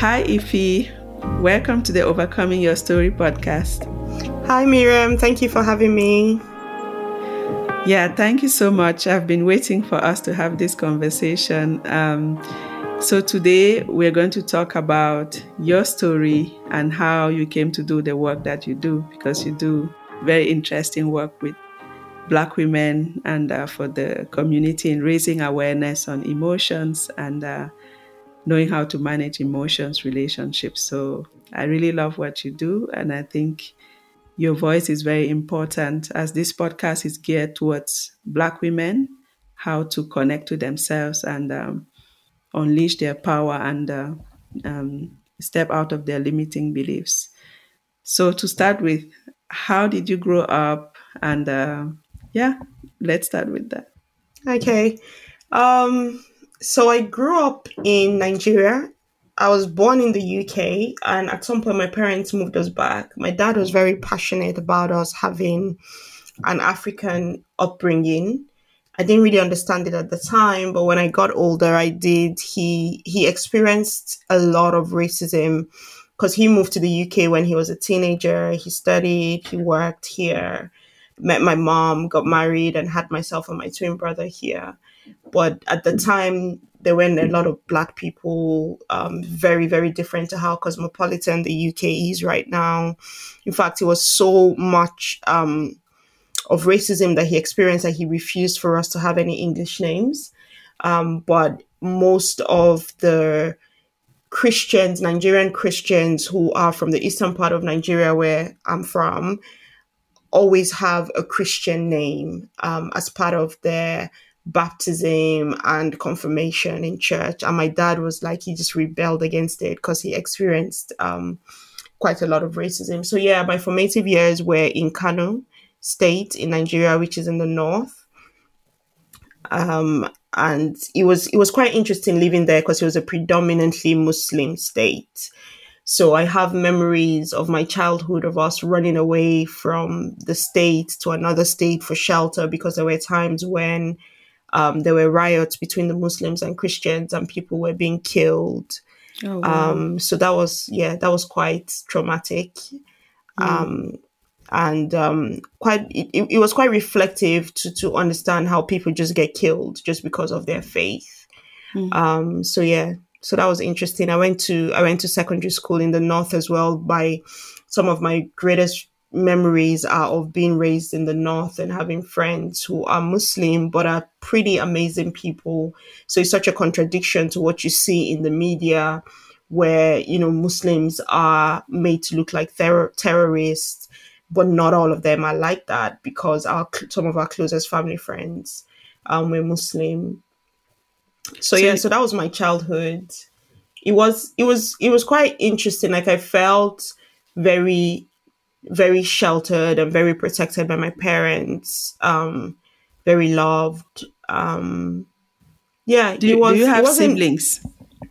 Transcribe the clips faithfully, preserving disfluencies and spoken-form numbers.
Hi, Ify. Welcome to the Overcoming Your Story podcast. Hi, Miriam. Thank you for having me. Yeah, thank you so much. I've been waiting for us to have this conversation. Um, so today we're going to talk about your story and how you came to do the work that you do, because you do very interesting work with Black women and uh, for the community in raising awareness on emotions and uh, knowing how to manage emotions, relationships. So I really love what you do. And I think your voice is very important, as this podcast is geared towards Black women, how to connect to themselves and um, unleash their power and uh, um, step out of their limiting beliefs. So to start with, how did you grow up? And uh, yeah, let's start with that. Okay. Um, so I grew up in Nigeria. I was born in the U K, and at some point my parents moved us back. My dad was very passionate about us having an African upbringing. I didn't really understand it at the time, but when I got older, I did. He he experienced a lot of racism because he moved to the U K when he was a teenager. He studied, he worked here, met my mom, got married, and had myself and my twin brother here. But at the time, there weren't a lot of Black people, um, very, very different to how cosmopolitan the U K is right now. In fact, it was so much um, of racism that he experienced that he refused for us to have any English names. Um, but most of the Christians, Nigerian Christians who are from the eastern part of Nigeria where I'm from, always have a Christian name um, as part of their baptism and confirmation in church. And my dad was like, he just rebelled against it because he experienced um, quite a lot of racism. So yeah, my formative years were in Kano State in Nigeria, which is in the north. Um, and it was, it was quite interesting living there because it was a predominantly Muslim state. So I have memories of my childhood of us running away from the state to another state for shelter, because there were times when Um, there were riots between the Muslims and Christians and people were being killed. Oh, wow. Um, so that was, yeah, that was quite traumatic. Mm. Um, and um, quite, it, it was quite reflective to, to understand how people just get killed just because of their faith. Mm. Um, so yeah, so that was interesting. I went to, I went to secondary school in the north as well. By some of my greatest memories are of being raised in the north and having friends who are Muslim but are pretty amazing people. So it's such a contradiction to what you see in the media, where, you know, Muslims are made to look like ter- terrorists, but not all of them are like that, because our some of our closest family friends um, were Muslim. So, so yeah, so that was my childhood. It was it was it was quite interesting. Like, I felt very very sheltered and very protected by my parents, um, very loved. Um, yeah. Do you, it was, do you have siblings?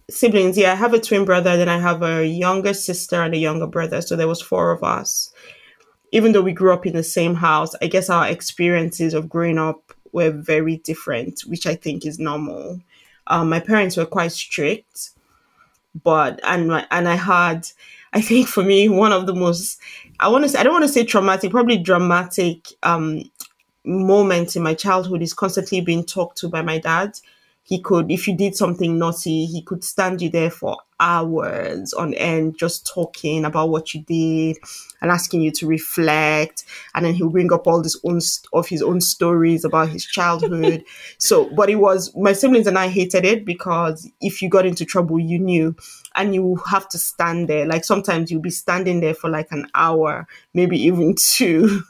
Siblings, yeah. I have a twin brother, then I have a younger sister and a younger brother. So there was four of us. Even though we grew up in the same house, I guess our experiences of growing up were very different, which I think is normal. Um, my parents were quite strict, but, and and I had... I think for me, one of the most, I want to say, I don't want to say traumatic, probably dramatic um, moments in my childhood is constantly being talked to by my dad. He could, if you did something naughty, he could stand you there for hours on end, just talking about what you did and asking you to reflect. And then he'll bring up all this own of his own stories about his childhood. So, but it was, my siblings and I hated it, because if you got into trouble, you knew, and you have to stand there. Like, sometimes you'll be standing there for like an hour, maybe even two,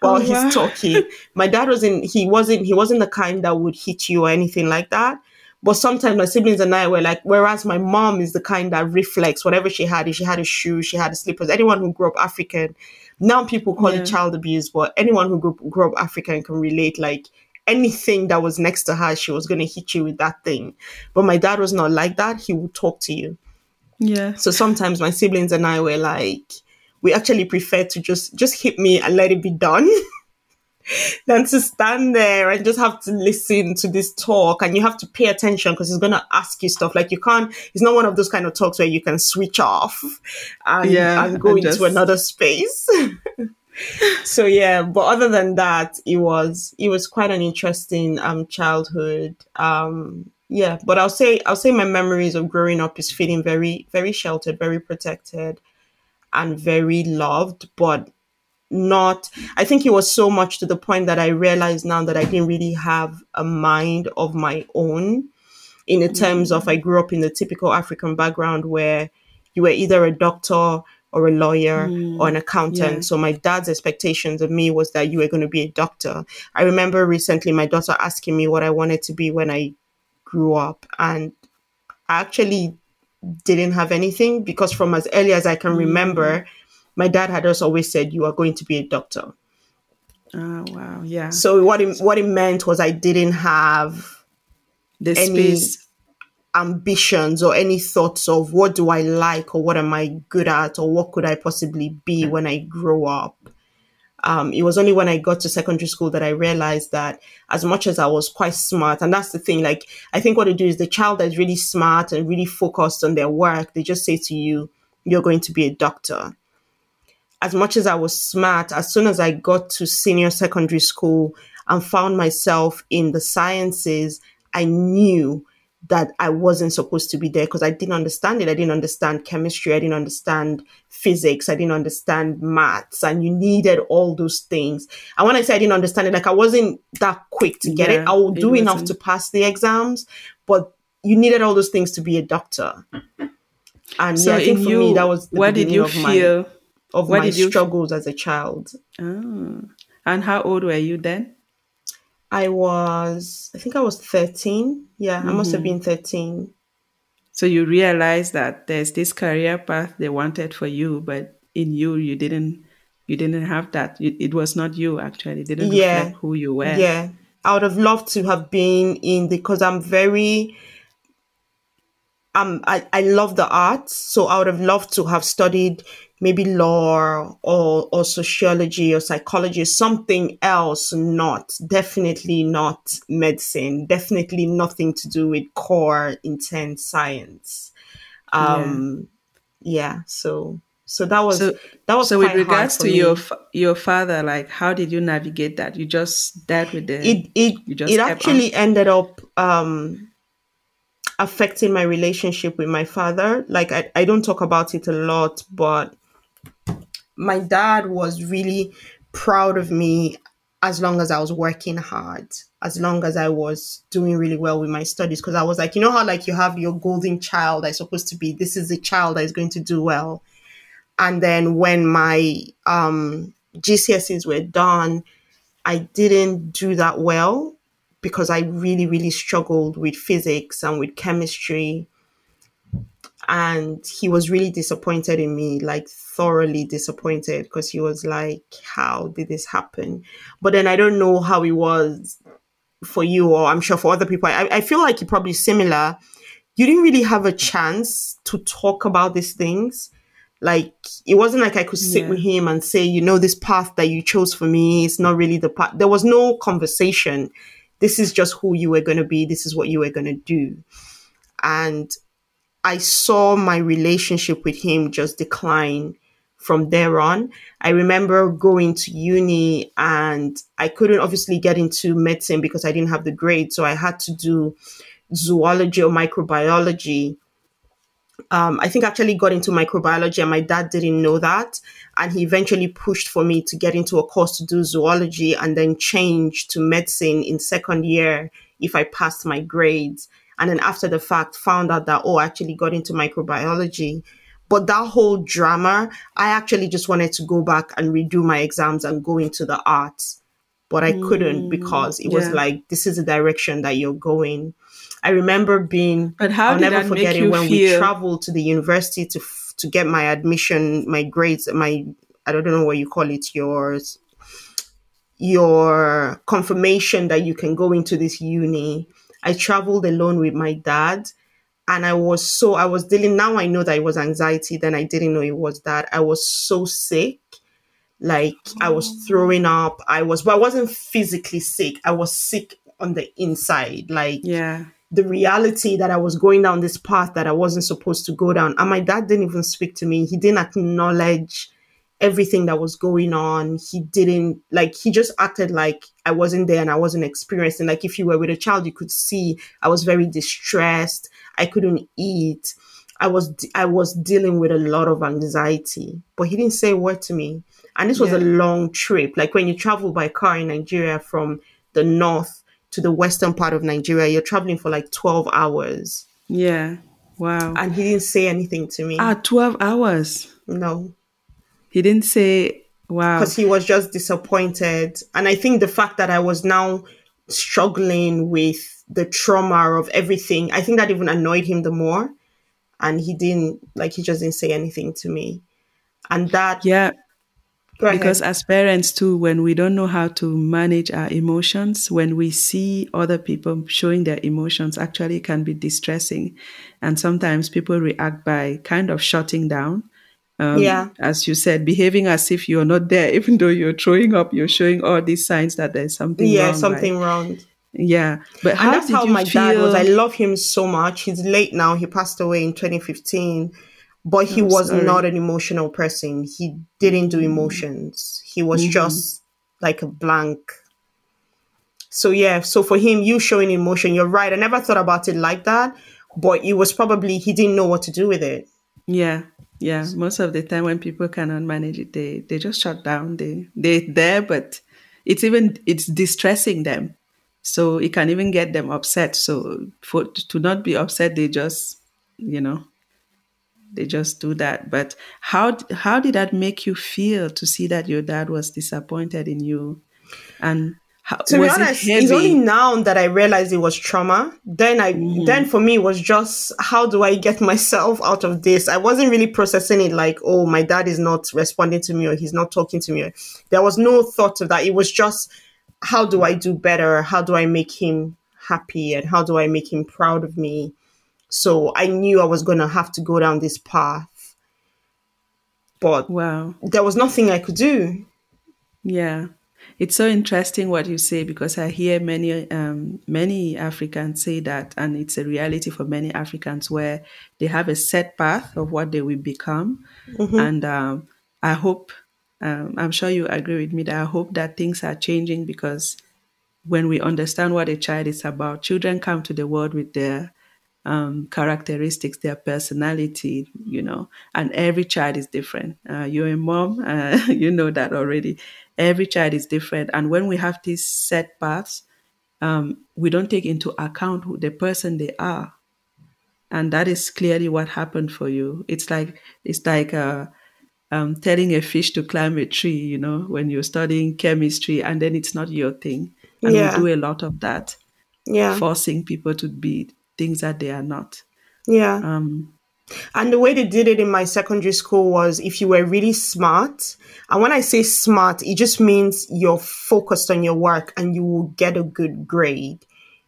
while oh, he's wow. talking. My dad wasn't, he wasn't, he wasn't the kind that would hit you or anything like that. But sometimes my siblings and I were like, whereas my mom is the kind that reflects whatever she had. If she had a shoe, she had a slippers. Anyone who grew up African, now people call yeah. it child abuse, but anyone who grew, grew up African can relate. Like, anything that was next to her, she was going to hit you with that thing. But my dad was not like that. He would talk to you. Yeah. So sometimes my siblings and I were like, we actually preferred to just, just hit me and let it be done. than to stand there and just have to listen to this talk, and you have to pay attention because he's going to ask you stuff. Like you can't, it's not one of those kind of talks where you can switch off and, yeah, and go and into just... another space. So yeah, but other than that, it was, it was quite an interesting um, childhood. Um, yeah, but I'll say, I'll say my memories of growing up is feeling very, very sheltered, very protected and very loved, but not, I think it was so much to the point that I realized now that I didn't really have a mind of my own in the terms of, I grew up in the typical African background where you were either a doctor or a lawyer mm. or an accountant. Yeah. So my dad's expectations of me was that you were going to be a doctor. I remember recently my daughter asking me what I wanted to be when I grew up, and I actually didn't have anything because from as early as I can mm. remember, my dad had just always said, you are going to be a doctor. Oh, wow. Yeah. So what it, what it meant was I didn't have this any... space. ambitions or any thoughts of what do I like or what am I good at or what could I possibly be when I grow up. Um, it was only when I got to secondary school that I realized that as much as I was quite smart, and that's the thing, like I think what they do is the child that's really smart and really focused on their work, they just say to you, you're going to be a doctor. As much as I was smart, as soon as I got to senior secondary school and found myself in the sciences, I knew that I wasn't supposed to be there because I didn't understand it. I didn't understand chemistry. I didn't understand physics. I didn't understand maths. And you needed all those things. And when I say I didn't understand it, like I wasn't that quick to get yeah, it. I will do enough to pass the exams, but you needed all those things to be a doctor. And so yeah, I think for you, me, that was the where beginning did you of feel, my, of my did you struggles f- as a child. Oh. And how old were you then? I was, I think I was thirteen. Yeah, mm-hmm. I must have been thirteen. So you realized that there's this career path they wanted for you, but in you, you didn't, you didn't have that. It, it was not you actually. It didn't yeah. reflect who you were. Yeah, I would have loved to have been in the, because I'm very, um, I, I love the arts. So I would have loved to have studied maybe law or, or sociology or psychology, something else, not, definitely not medicine, definitely nothing to do with core intense science. Um, yeah. yeah so, so that was, so, that was, so with regards to me. your, your father, like, how did you navigate that? You just dealt with the, it, it, you just it actually on. ended up, um, affecting my relationship with my father. Like, I, I don't talk about it a lot, but my dad was really proud of me as long as I was working hard, as long as I was doing really well with my studies. Because I was like, you know how like you have your golden child that's supposed to be, this is the child that is going to do well. And then when my um, G C S Es were done, I didn't do that well because I really, really struggled with physics and with chemistry. And he was really disappointed in me, like thoroughly disappointed, because he was like, how did this happen? But then I don't know how it was for you, or I'm sure for other people. I, I feel like you're probably similar. You didn't really have a chance to talk about these things. Like, it wasn't like I could sit yeah. with him and say, you know, this path that you chose for me, it's not really the path. There was no conversation. This is just who you were going to be. This is what you were going to do. And I saw my relationship with him just decline from there on. I remember going to uni and I couldn't obviously get into medicine because I didn't have the grades. So I had to do zoology or microbiology. Um, I think I actually got into microbiology and my dad didn't know that. And he eventually pushed for me to get into a course to do zoology and then change to medicine in second year if I passed my grades. And then after the fact, found out that, oh, I actually got into microbiology. But that whole drama, I actually just wanted to go back and redo my exams and go into the arts. But I mm, couldn't because it yeah. was like, this is the direction that you're going. I remember being, but how I'll never forget it when feel? we traveled to the university to f- to get my admission, my grades, my, I don't know what you call it, yours, your confirmation that you can go into this uni. I traveled alone with my dad and I was so, I was dealing, now I know that it was anxiety, then I didn't know it was that. I was so sick Like I was throwing up. I was, but I wasn't physically sick. I was sick on the inside. Like yeah. the reality that I was going down this path that I wasn't supposed to go down. And my dad didn't even speak to me. He didn't acknowledge everything that was going on. He didn't like, he just acted like I wasn't there and I wasn't experiencing. Like if you were with a child, you could see I was very distressed. I couldn't eat. I was, I was dealing with a lot of anxiety, but he didn't say a word to me. And this was yeah. a long trip. Like when you travel by car in Nigeria from the north to the western part of Nigeria, you're traveling for like twelve hours. Yeah. Wow. And he didn't say anything to me. Ah, twelve hours. No. He didn't say, wow. Because he was just disappointed. And I think the fact that I was now struggling with the trauma of everything, I think that even annoyed him the more. And he didn't, like, he just didn't say anything to me. And that... yeah. Because as parents too, when we don't know how to manage our emotions, when we see other people showing their emotions, actually it can be distressing. And sometimes people react by kind of shutting down. Um, yeah. As you said, behaving as if you're not there, even though you're throwing up, you're showing all these signs that there's something yeah, wrong. Yeah, something like, wrong. Yeah. But how and that's did how you my feel? Dad was. I love him so much. He's late now. He passed away in twenty fifteen. But he I'm was sorry. Not an emotional person. He didn't do emotions. He was mm-hmm. just like a blank. So yeah, so for him, you showing emotion, you're right. I never thought about it like that, but it was probably, he didn't know what to do with it. Yeah, yeah. Most of the time when people cannot manage it, they, they just shut down. They, they're there, but it's even, it's distressing them. So it can even get them upset. So for to not be upset, they just, you know, they just do that. But how how did that make you feel to see that your dad was disappointed in you? And how, to was be honest, it heavy? It's only now that I realized it was trauma. Then I mm. then for me it was just, how do I get myself out of this? I wasn't really processing it like, oh, my dad is not responding to me or he's not talking to me. There was no thought of that. It was just, how do I do better? How do I make him happy? And how do I make him proud of me? So I knew I was going to have to go down this path. But wow. there was nothing I could do. Yeah. It's so interesting what you say, because I hear many, um, many Africans say that, and it's a reality for many Africans where they have a set path of what they will become. Mm-hmm. And um, I hope, um, I'm sure you agree with me, that I hope that things are changing, because when we understand what a child is about, children come to the world with their Um, characteristics, their personality, you know, and every child is different. Uh, you're a mom, uh, you know that already. Every child is different. And when we have these set paths, um, we don't take into account who the person they are. And that is clearly what happened for you. It's like, it's like uh, um, telling a fish to climb a tree, you know, when you're studying chemistry and then it's not your thing. And yeah. we do a lot of that. Yeah. Forcing people to be things that they are not. Yeah. Um, and the way they did it in my secondary school was, if you were really smart, and when I say smart, it just means you're focused on your work and you will get a good grade.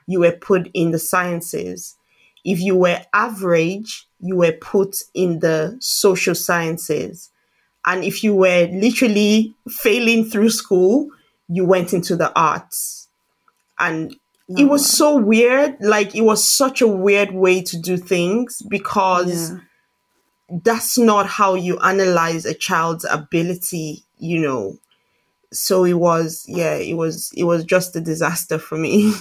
You were put in the sciences. If you were average, you were put in the social sciences. And if you were literally failing through school, you went into the arts. And it was so weird. Like, it was such a weird way to do things, because yeah. that's not how you analyze a child's ability, you know. So it was, yeah, it was, it was just a disaster for me.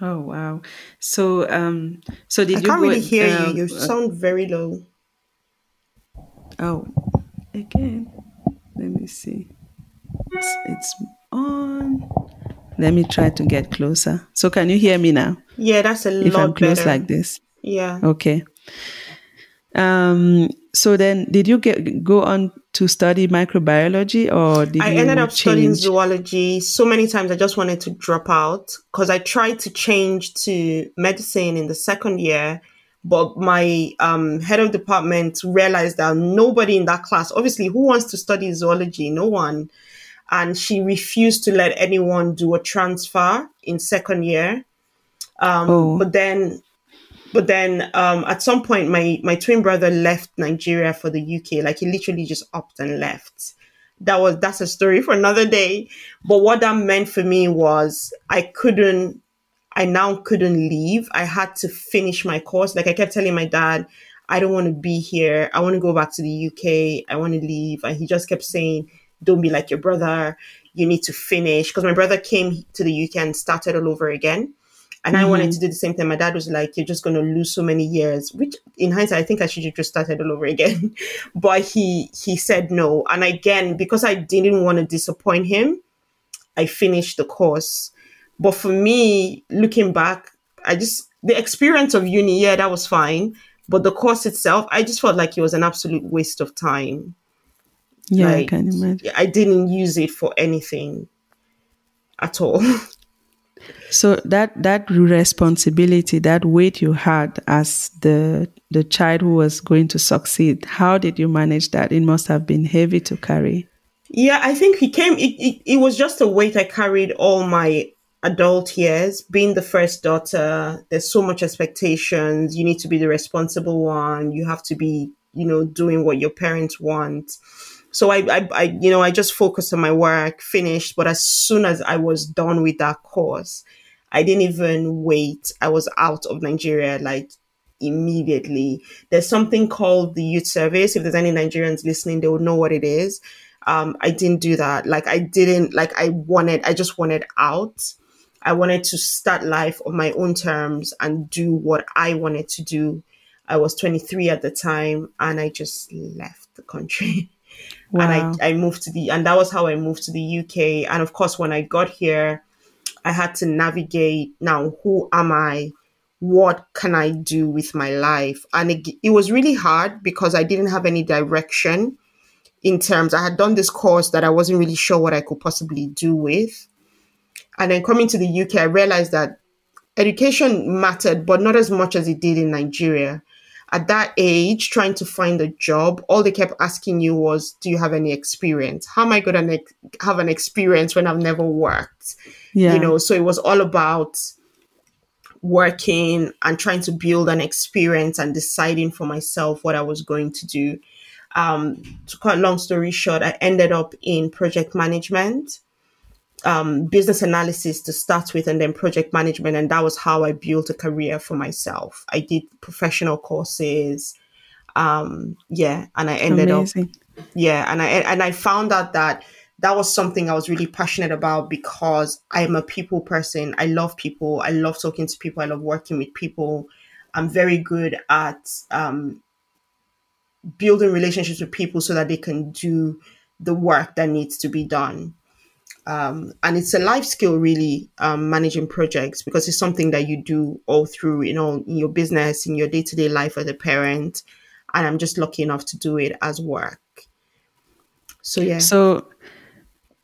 Oh, wow. So, um, so did I you... I can't go, really hear uh, you. You sound very low. Oh, again. Let me see. It's, it's on... Let me try to get closer. So can you hear me now? Yeah, that's a lot better. If I'm close better. Like this? Yeah. Okay. Um. So then, did you get go on to study microbiology, or did I you ended up change? Studying zoology? So many times I just wanted to drop out, because I tried to change to medicine in the second year, but my um, head of department realized that nobody in that class, obviously, who wants to study zoology? No one. And she refused to let anyone do a transfer in second year. Um, oh. But then, but then um, at some point, my, my twin brother left Nigeria for the U K. Like, he literally just upped and left. that was, that's a story for another day. But what that meant for me was I couldn't, I now couldn't leave. I had to finish my course. Like I kept telling my dad, I don't want to be here. I want to go back to the U K. I want to leave. And he just kept saying, don't be like your brother. You need to finish. Because my brother came to the U K and started all over again. And mm-hmm. I wanted to do the same thing. My dad was like, you're just going to lose so many years, which in hindsight, I think I should have just started all over again. But he he said no. And again, because I didn't want to disappoint him, I finished the course. But for me, looking back, I just, the experience of uni, yeah, that was fine. But the course itself, I just felt like it was an absolute waste of time. Yeah, like, I can imagine. I didn't use it for anything at all. So that that responsibility, that weight you had as the the child who was going to succeed, how did you manage that? It must have been heavy to carry. Yeah, I think he came, it, it, it was just a weight I carried all my adult years. Being the first daughter, there's so much expectations. You need to be the responsible one. You have to be, you know, doing what your parents want. So I, I, I, you know, I just focused on my work, finished. But as soon as I was done with that course, I didn't even wait. I was out of Nigeria, like immediately. There's something called the youth service. If there's any Nigerians listening, they will know what it is. Um, I didn't do that. Like I didn't, like I wanted, I just wanted out. I wanted to start life on my own terms and do what I wanted to do. I was twenty-three at the time and I just left the country. Wow. And I, I moved to the, and that was how I moved to the U K. And of course, when I got here, I had to navigate now, who am I? What can I do with my life? And it, it was really hard because I didn't have any direction in terms, I had done this course that I wasn't really sure what I could possibly do with. And then coming to the U K, I realized that education mattered, but not as much as it did in Nigeria. At that age, trying to find a job, all they kept asking you was, do you have any experience? How am I going to have an experience when I've never worked? Yeah. You know, so it was all about working and trying to build an experience and deciding for myself what I was going to do. Um, to cut a long story short, I ended up in project management. Um, business analysis to start with and then project management. And that was how I built a career for myself. I did professional courses. Um, yeah. And I ended Amazing. up, yeah. And I, and I found out that that was something I was really passionate about because I'm a people person. I love people. I love talking to people. I love working with people. I'm very good at um, building relationships with people so that they can do the work that needs to be done. Um, and it's a life skill, really, um, managing projects, because it's something that you do all through, you know, in your business, in your day-to-day life as a parent. And I'm just lucky enough to do it as work. So, yeah. So,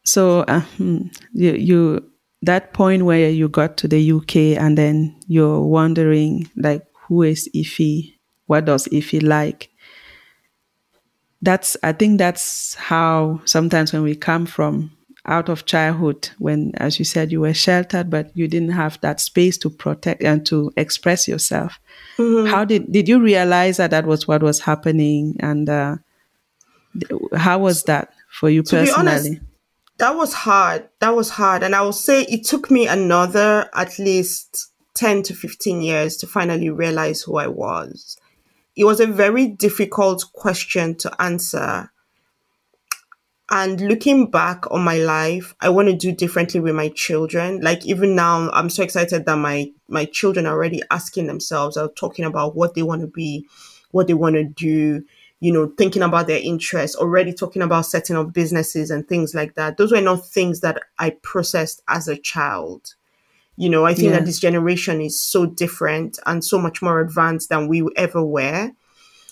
so uh, you, you that point where you got to the U K and then you're wondering, like, who is Ify? What does Ify like? That's, I think that's how sometimes when we come from out of childhood, when, as you said, you were sheltered, but you didn't have that space to protect and to express yourself. Mm-hmm. How did, did you realize that that was what was happening? And uh, how was that for you to personally? Be honest, that was hard. That was hard. And I will say it took me another at least ten to fifteen years to finally realize who I was. It was a very difficult question to answer. And looking back on my life, I want to do differently with my children. Like even now, I'm so excited that my, my children are already asking themselves, are talking about what they want to be, what they want to do, you know, thinking about their interests, already talking about setting up businesses and things like that. Those were not things that I processed as a child. You know, I think yeah. that this generation is so different and so much more advanced than we ever were.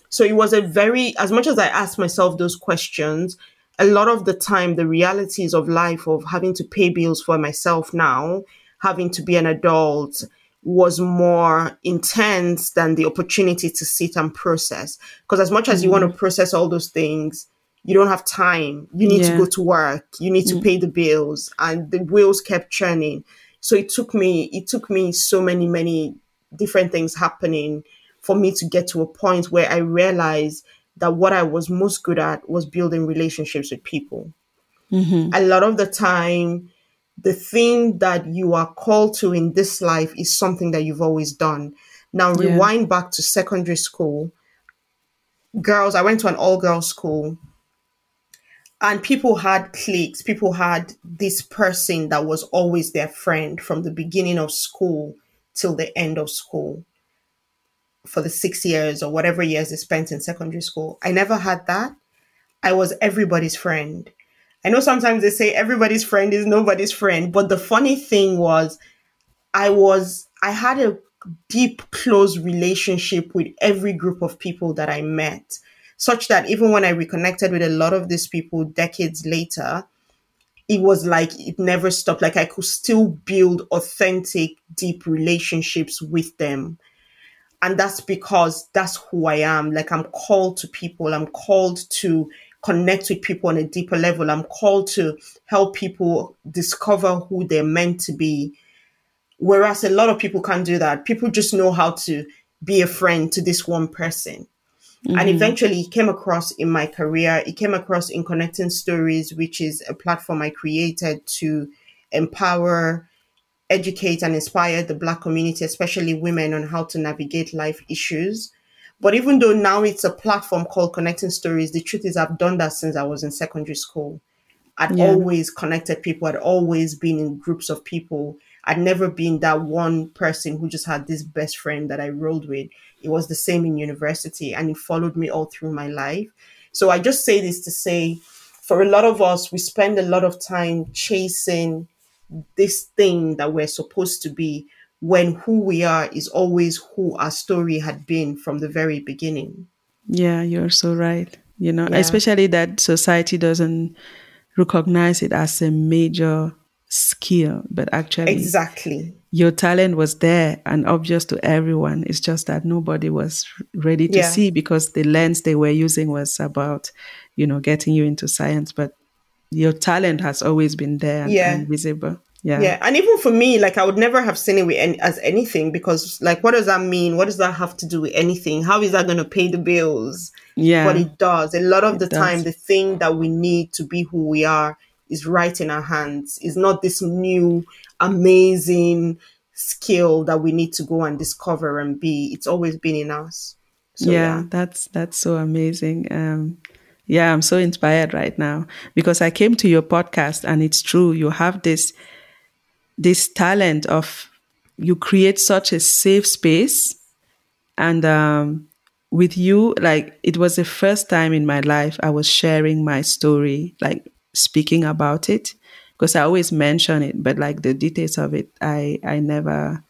So it was a very, as much as I asked myself those questions, a lot of the time, the realities of life of having to pay bills for myself now, having to be an adult, was more intense than the opportunity to sit and process. Because as much as you mm. want to process all those things, you don't have time. You need yeah. to go to work. You need to mm. pay the bills. And the wheels kept churning. So it took me, it took me so many, many different things happening for me to get to a point where I realized that what I was most good at was building relationships with people. Mm-hmm. A lot of the time, the thing that you are called to in this life is something that you've always done. Now, yeah. rewind back to secondary school. Girls, I went to an all-girls school, and people had cliques. People had this person that was always their friend from the beginning of school till the end of school for the six years or whatever years they spent in secondary school. I never had that. I was everybody's friend. I know sometimes they say everybody's friend is nobody's friend, but the funny thing was I was, I had a deep, close relationship with every group of people that I met, such that even when I reconnected with a lot of these people decades later, it was like it never stopped. Like I could still build authentic, deep relationships with them. And that's because that's who I am. Like I'm called to people. I'm called to connect with people on a deeper level. I'm called to help people discover who they're meant to be. Whereas a lot of people can't do that. People just know how to be a friend to this one person. Mm-hmm. And eventually it came across in my career. It came across in Connecting Stories, which is a platform I created to empower, educate, and inspire the Black community, especially women, on how to navigate life issues. But even though now it's a platform called Connecting Stories, the truth is I've done that since I was in secondary school. I'd yeah. always connected people. I'd always been in groups of people. I'd never been that one person who just had this best friend that I rolled with. It was the same in university, and it followed me all through my life. So I just say this to say, for a lot of us, we spend a lot of time chasing this thing that we're supposed to be, when who we are is always who our story had been from the very beginning. Yeah, you're so right. You know, yeah. especially that society doesn't recognize it as a major skill, but actually exactly your talent was there and obvious to everyone. It's just that nobody was ready to yeah. see, because the lens they were using was about, you know, getting you into science, but your talent has always been there and, yeah. and visible. Yeah. Yeah. And even for me, like I would never have seen it with any, as anything, because like, what does that mean? What does that have to do with anything? How is that going to pay the bills? Yeah. But it does. A lot of it the does. time, the thing that we need to be who we are is right in our hands. It's not this new, amazing skill that we need to go and discover and be. It's always been in us. So, yeah, yeah. That's, that's so amazing. Um, yeah. I'm so inspired right now, because I came to your podcast, and it's true. You have this this talent of, you create such a safe space. And um, with you, like it was the first time in my life I was sharing my story, like speaking about it, because I always mention it, but like the details of it, I, I never,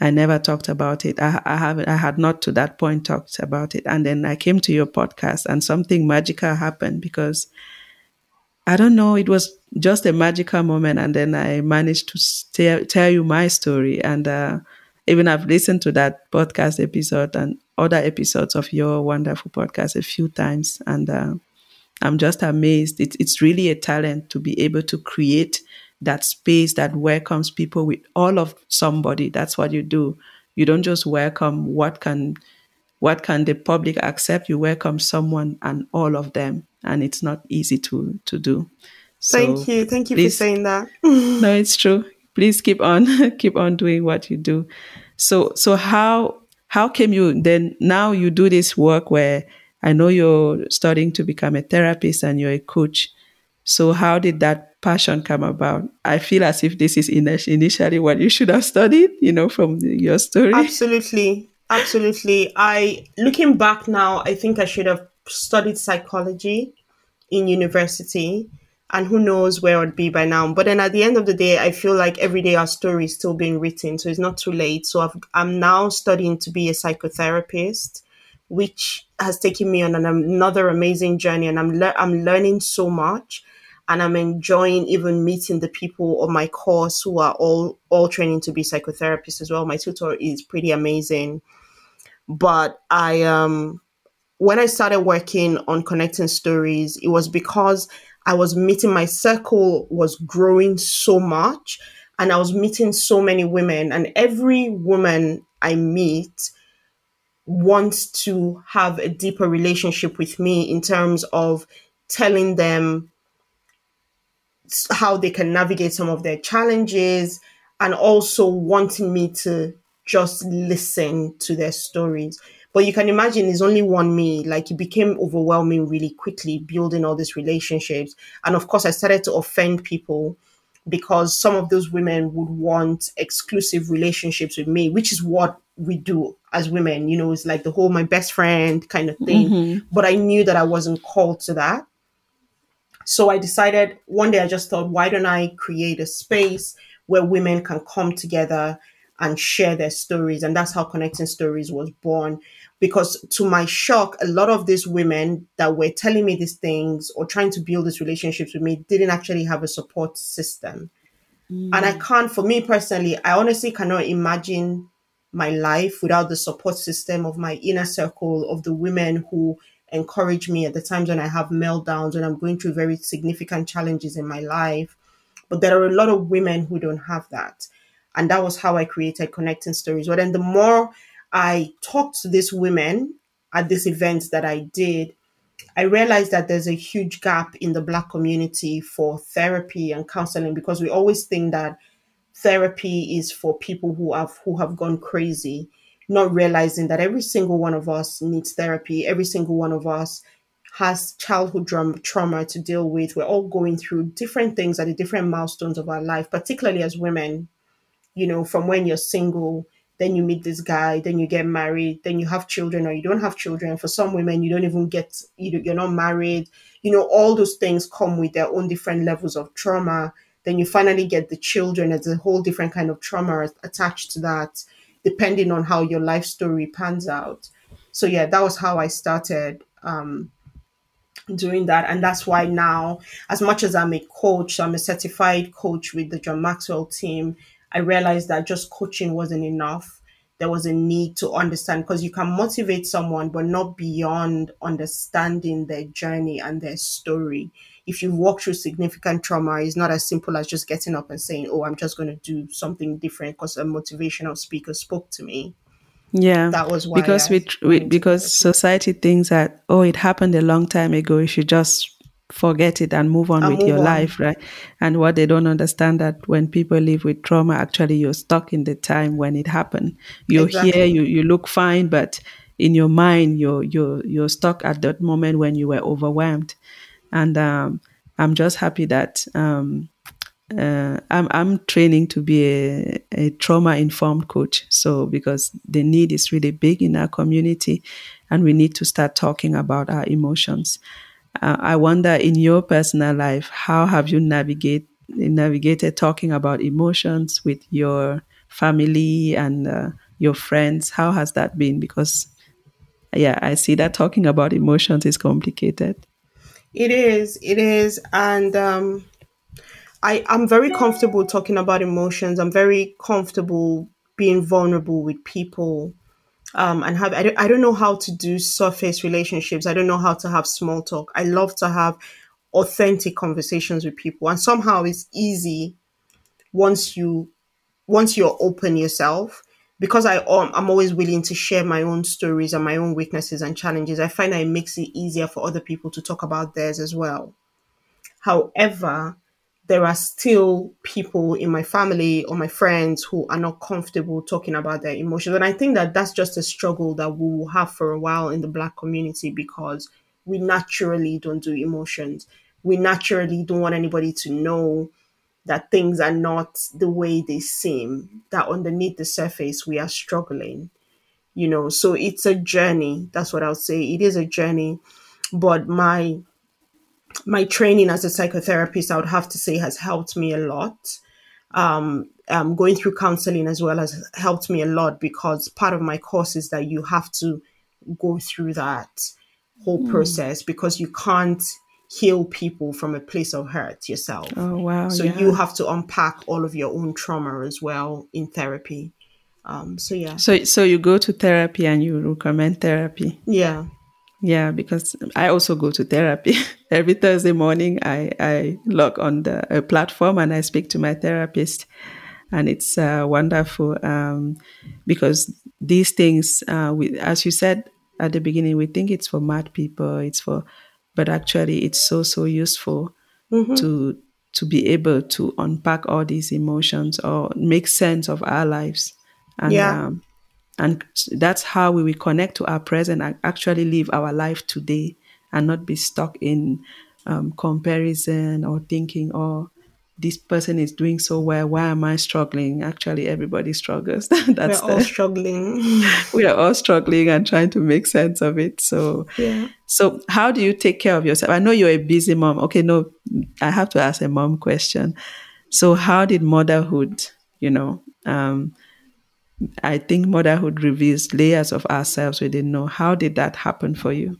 I never talked about it. I, I haven't, I had not to that point talked about it. And then I came to your podcast, and something magical happened, because I don't know, it was just a magical moment. And then I managed to st- tell you my story. And uh, even I've listened to that podcast episode and other episodes of your wonderful podcast a few times. And uh, I'm just amazed. It, it's really a talent to be able to create that space that welcomes people with all of somebody. That's what you do. You don't just welcome what can, what can the public accept. You welcome someone and all of them. And it's not easy to, to do. So thank you. Thank you please, for saying that. No, it's true. Please keep on, keep on doing what you do. So, so how, how came you then, now you do this work where I know you're starting to become a therapist and you're a coach. So how did that passion come about? I feel as if this is initially what you should have studied, you know, from your story. Absolutely. Absolutely. I, looking back now, I think I should have studied psychology in university, and who knows where I'd be by now. But then at the end of the day, I feel like every day our story is still being written, so it's not too late. So I've, I'm now studying to be a psychotherapist, which has taken me on an, another amazing journey, and I'm le- I'm learning so much, and I'm enjoying even meeting the people on my course who are all all training to be psychotherapists as well. My tutor is pretty amazing, but I um. When I started working on Connecting Stories, it was because I was meeting, my circle was growing so much, and I was meeting so many women, and every woman I meet wants to have a deeper relationship with me in terms of telling them how they can navigate some of their challenges, and also wanting me to just listen to their stories. But you can imagine there's only one me. Like, it became overwhelming really quickly, building all these relationships. And of course, I started to offend people, because some of those women would want exclusive relationships with me, which is what we do as women. You know, it's like the whole my best friend kind of thing. Mm-hmm. But I knew that I wasn't called to that. So I decided one day, I just thought, why don't I create a space where women can come together and share their stories? And that's how Connecting Stories was born. Because to my shock, a lot of these women that were telling me these things or trying to build these relationships with me didn't actually have a support system. Mm. And I can't, for me personally, I honestly cannot imagine my life without the support system of my inner circle, of the women who encourage me at the times when I have meltdowns, when I'm going through very significant challenges in my life. But there are a lot of women who don't have that. And that was how I created Connecting Stories. But then the more I talked to these women at these events that I did, I realized that there's a huge gap in the Black community for therapy and counseling, because we always think that therapy is for people who have who have gone crazy, not realizing that every single one of us needs therapy. Every single one of us has childhood trauma to deal with. We're all going through different things at the different milestones of our life, particularly as women. You know, from when you're single, then you meet this guy, then you get married, then you have children or you don't have children. For some women, you don't even get, you're not married. You know, all those things come with their own different levels of trauma. Then you finally get the children. There's a whole different kind of trauma attached to that, depending on how your life story pans out. So yeah, that was how I started um, doing that. And that's why now, as much as I'm a coach, I'm a certified coach with the John Maxwell team, I realized that just coaching wasn't enough. There was a need to understand, because you can motivate someone, but not beyond understanding their journey and their story. If you've walked through significant trauma, it's not as simple as just getting up and saying, oh, I'm just going to do something different because a motivational speaker spoke to me. Yeah, that was why. Because, we, we, because society thinks that, oh, it happened a long time ago. You should just forget it and move on and with move your on. life, right? And what they don't understand, that when people live with trauma, actually you're stuck in the time when it happened. You're exactly. here, you you look fine, but in your mind, you're you're you're stuck at that moment when you were overwhelmed. And um, I'm just happy that um, uh, I'm I'm training to be a, a trauma informed coach. So because the need is really big in our community, and we need to start talking about our emotions. Uh, I wonder, in your personal life, how have you navigate, navigated talking about emotions with your family and uh, your friends? How has that been? Because, yeah, I see that talking about emotions is complicated. It is. It is. And um, I, I'm very comfortable talking about emotions. I'm very comfortable being vulnerable with people. Um, and have I don't, I don't know how to do surface relationships. I don't know how to have small talk. I love to have authentic conversations with people, and somehow it's easy once you once you're open yourself. Because I um, I'm always willing to share my own stories and my own weaknesses and challenges. I find that it makes it easier for other people to talk about theirs as well. However, there are still people in my family or my friends who are not comfortable talking about their emotions. And I think that that's just a struggle that we will have for a while in the Black community, because we naturally don't do emotions. We naturally don't want anybody to know that things are not the way they seem, that underneath the surface we are struggling, you know. So it's a journey. That's what I'll say. It is a journey. But my My training as a psychotherapist, I would have to say, has helped me a lot. Um, um, going through counseling as well has helped me a lot, because part of my course is that you have to go through that whole mm. process, because you can't heal people from a place of hurt yourself. Oh, wow. So yeah. You have to unpack all of your own trauma as well in therapy. Um, so, yeah. So, so you go to therapy and you recommend therapy? Yeah. Yeah, because I also go to therapy. Every Thursday morning, I, I log on the a platform and I speak to my therapist. And it's uh, wonderful um, because these things, uh, we, as you said at the beginning, we think it's for mad people. It's for, but actually it's so, so useful mm-hmm. to to be able to unpack all these emotions or make sense of our lives. And, yeah. um, and that's how we will connect to our present and actually live our life today and not be stuck in um, comparison or thinking, oh, this person is doing so well. Why am I struggling? Actually, everybody struggles. That's We're all the, struggling. We are all struggling and trying to make sense of it. So, yeah. So how do you take care of yourself? I know you're a busy mom. Okay, no, I have to ask a mom question. So how did motherhood, you know, um, I think motherhood reveals layers of ourselves we didn't know. How did that happen for you?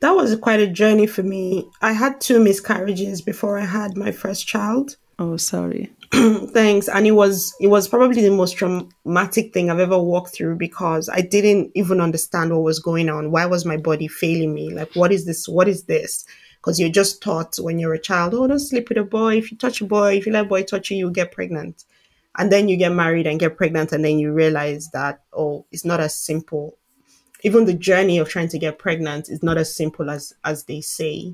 That was quite a journey for me. I had two miscarriages before I had my first child. Oh, sorry. Thanks. And it was it was probably the most traumatic thing I've ever walked through because I didn't even understand what was going on. Why was my body failing me? Like, what is this? What is this? Because you're just taught when you're a child, oh, don't sleep with a boy. If you touch a boy, if you let a boy touch you, you get pregnant. And then you get married and get pregnant. And then you realize that, oh, it's not as simple. Even the journey of trying to get pregnant is not as simple as, as they say.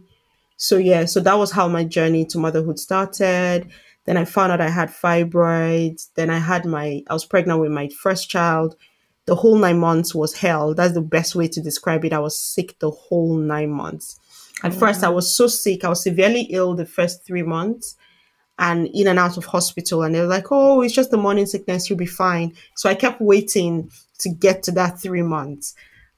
So, yeah, so that was how my journey to motherhood started. Then I found out I had fibroids. Then I had my, I was pregnant with my first child. The whole nine months was hell. That's the best way to describe it. I was sick the whole nine months. At oh, first, wow. I was so sick. I was severely ill the first three months and in and out of hospital. And they were like, oh, it's just the morning sickness. You'll be fine. So I kept waiting to get to that three months.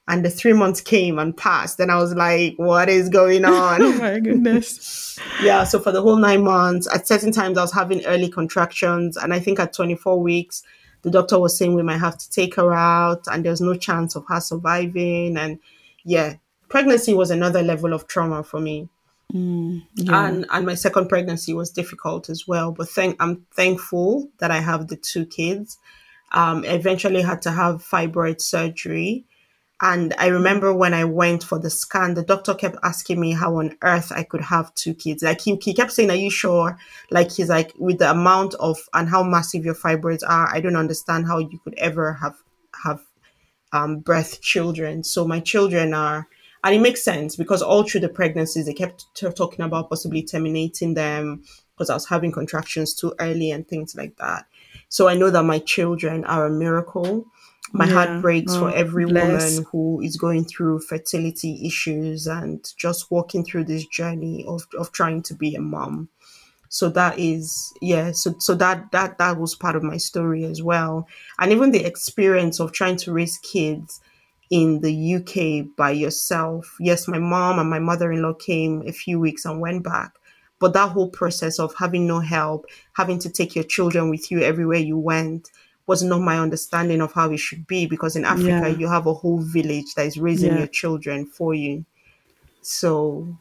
And the three months came and passed. And I was like, what is going on? Oh, my goodness. Yeah. So for the whole nine months, at certain times, I was having early contractions. And I think at twenty-four weeks, the doctor was saying we might have to take her out. And there's no chance of her surviving. And yeah, pregnancy was another level of trauma for me. Mm, yeah. And and my second pregnancy was difficult as well. But thank I'm thankful that I have the two kids. Um, eventually had to have fibroid surgery. And I remember when I went for the scan, the doctor kept asking me how on earth I could have two kids. Like he, he kept saying, are you sure? Like he's like, with the amount of and how massive your fibroids are, I don't understand how you could ever have have um, birth children. So my children are, and it makes sense because all through the pregnancies, they kept t- talking about possibly terminating them because I was having contractions too early and things like that. So I know that my children are a miracle. My yeah. heart breaks oh, for every bless. woman who is going through fertility issues and just walking through this journey of, of trying to be a mom. So that is, yeah, so so that, that that was part of my story as well. And even the experience of trying to raise kids in the U K by yourself. Yes, my mom and my mother-in-law came a few weeks and went back. But that whole process of having no help, having to take your children with you everywhere you went, was not my understanding of how it should be, because in Africa yeah. you have a whole village that is raising yeah. your children for you. So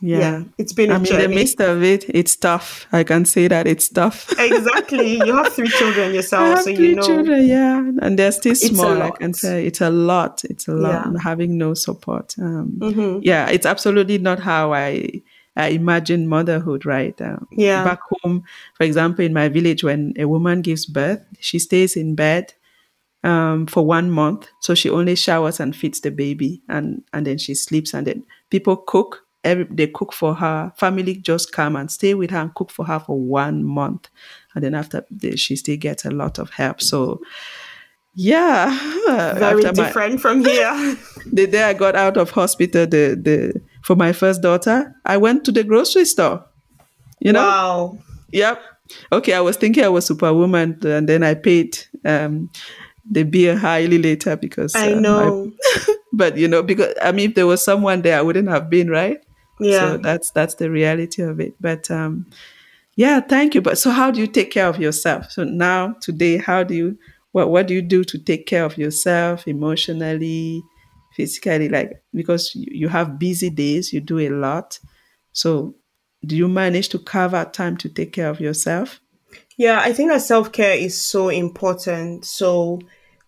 yeah, yeah it's been I a mean, journey. In the midst of it, it's tough. I can say that it's tough. Exactly. You have three children yourself, I have so three you know. Children, yeah, and they're still small. I can say it's a lot. It's a lot yeah. having no support. Um, mm-hmm. Yeah, it's absolutely not how I. I imagine motherhood, right? Um, yeah. Back home, for example, in my village, when a woman gives birth, she stays in bed um, for one month. So she only showers and feeds the baby, and, and then she sleeps. And then people cook. Every, they cook for her. Family just come and stay with her and cook for her for one month. And then after, the, she still gets a lot of help. So, yeah. Very different my, from here. The day I got out of hospital, the the... for my first daughter, I went to the grocery store, you know? Wow. Yep. Okay, I was thinking I was superwoman, and then I paid um, the bill highly later because... I uh, know. My, but, you know, because, I mean, if there was someone there, I wouldn't have been, right? Yeah. So that's that's the reality of it. But, um, yeah, thank you. But so how do you take care of yourself? So now, today, how do you... What, what do you do to take care of yourself emotionally, physically, like, because you have busy days, you do a lot. So do you manage to carve out time to take care of yourself? Yeah, I think that self-care is so important. So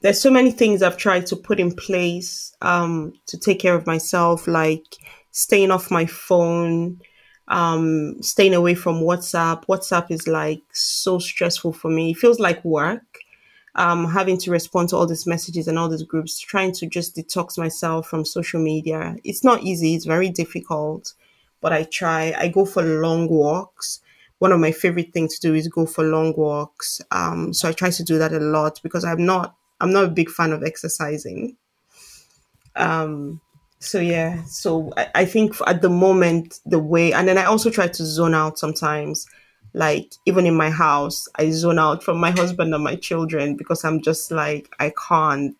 there's so many things I've tried to put in place um, to take care of myself, like staying off my phone, um, staying away from WhatsApp. WhatsApp is like so stressful for me. It feels like work. Um, having to respond to all these messages and all these groups, trying to just detox myself from social media. It's not easy. It's very difficult, but I try. I go for long walks. one of my favorite things to do is go for long walks. Um, so I try to do that a lot because I'm not, I'm not a big fan of exercising. Um, so yeah, so I, I think at the moment, the way, and then I also try to zone out sometimes, like even in my house, I zone out from my husband and my children because I'm just like, I can't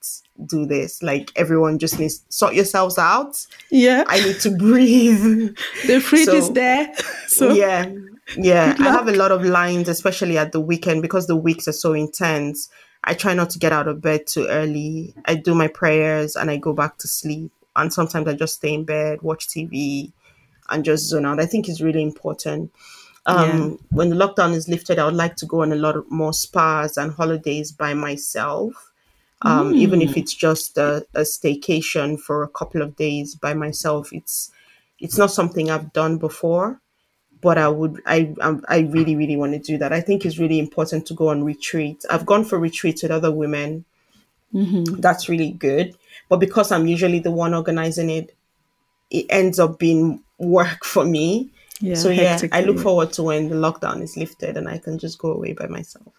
do this. Like everyone just needs, sort yourselves out. Yeah. I need to breathe. The fridge so, is there. So yeah. Yeah. I have a lot of lines, especially at the weekend, because the weeks are so intense. I try not to get out of bed too early. I do my prayers and I go back to sleep. And sometimes I just stay in bed, watch T V, and just zone out. I think it's really important. Um, yeah. When the lockdown is lifted, I would like to go on a lot of more spas and holidays by myself. Um, mm. Even if it's just a, a staycation for a couple of days by myself, it's it's not something I've done before. But I would, I, I really, really want to do that. I think it's really important to go on retreats. I've gone for retreats with other women. Mm-hmm. That's really good. But because I'm usually the one organizing it, it ends up being work for me. Yeah, so yeah, I look forward to when the lockdown is lifted and I can just go away by myself.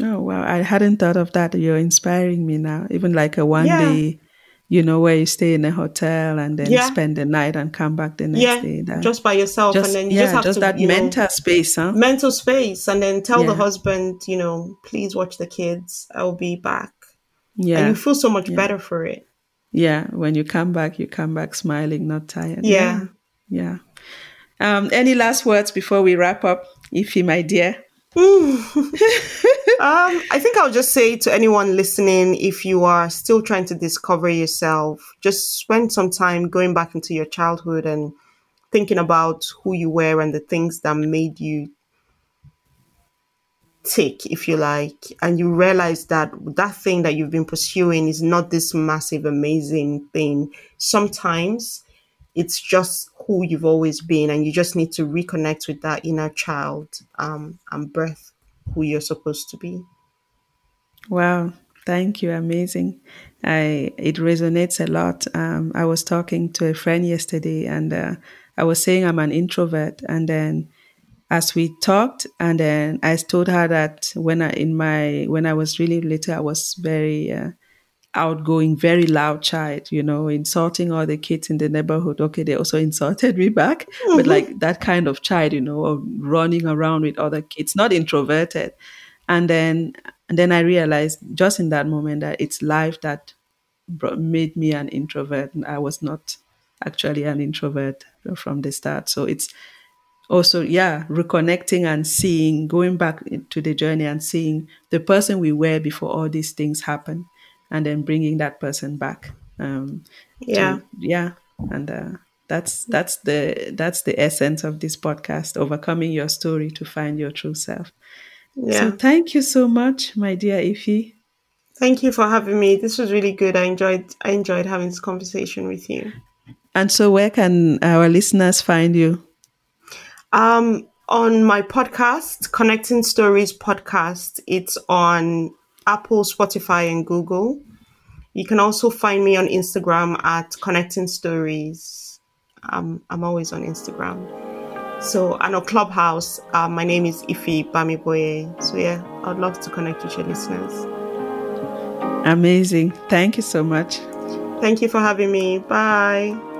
Oh, wow. I hadn't thought of that. You're inspiring me now. Even like a one yeah. day, you know, where you stay in a hotel and then yeah. spend the night and come back the next yeah, day. That, just by yourself. Just, and then you yeah, just have just to, that you mental know, space. Huh? Mental space. And then tell yeah. the husband, you know, please watch the kids. I'll be back. Yeah. And you feel so much yeah. better for it. Yeah. When you come back, you come back smiling, not tired. Yeah. Yeah. yeah. Um, any last words before we wrap up, Ify, my dear? um, I think I'll just say to anyone listening, if you are still trying to discover yourself, just spend some time going back into your childhood and thinking about who you were and the things that made you tick, if you like. And you realize that that thing that you've been pursuing is not this massive, amazing thing. Sometimes it's just who you've always been, and you just need to reconnect with that inner child um, and birth who you're supposed to be. Wow. Thank you. Amazing. I, it resonates a lot. Um, I was talking to a friend yesterday and uh, I was saying I'm an introvert. And then as we talked, and then I told her that when I, in my, when I was really little, I was very, uh, outgoing, very loud child, you know, insulting all the kids in the neighborhood. Okay, they also insulted me back, mm-hmm. but like that kind of child, you know, running around with other kids, not introverted. And then, and then I realized just in that moment that it's life that brought, made me an introvert. And I was not actually an introvert from the start. So it's also, yeah, reconnecting and seeing, going back to the journey and seeing the person we were before all these things happened. And then bringing that person back. Um, yeah. To, yeah. And uh, that's that's the that's the essence of this podcast, Overcoming Your Story to Find Your True Self. Yeah. So thank you so much, my dear Ify. Thank you for having me. This was really good. I enjoyed I enjoyed having this conversation with you. And so where can our listeners find you? Um, on my podcast, Connecting Stories podcast. It's on Apple, Spotify, and Google. You can also find me on Instagram at Connecting Stories. Um, I'm always on Instagram. So, and on Clubhouse, uh, my name is Ify Bamiboye. So yeah, I'd love to connect with your listeners. Amazing. Thank you so much. Thank you for having me. Bye.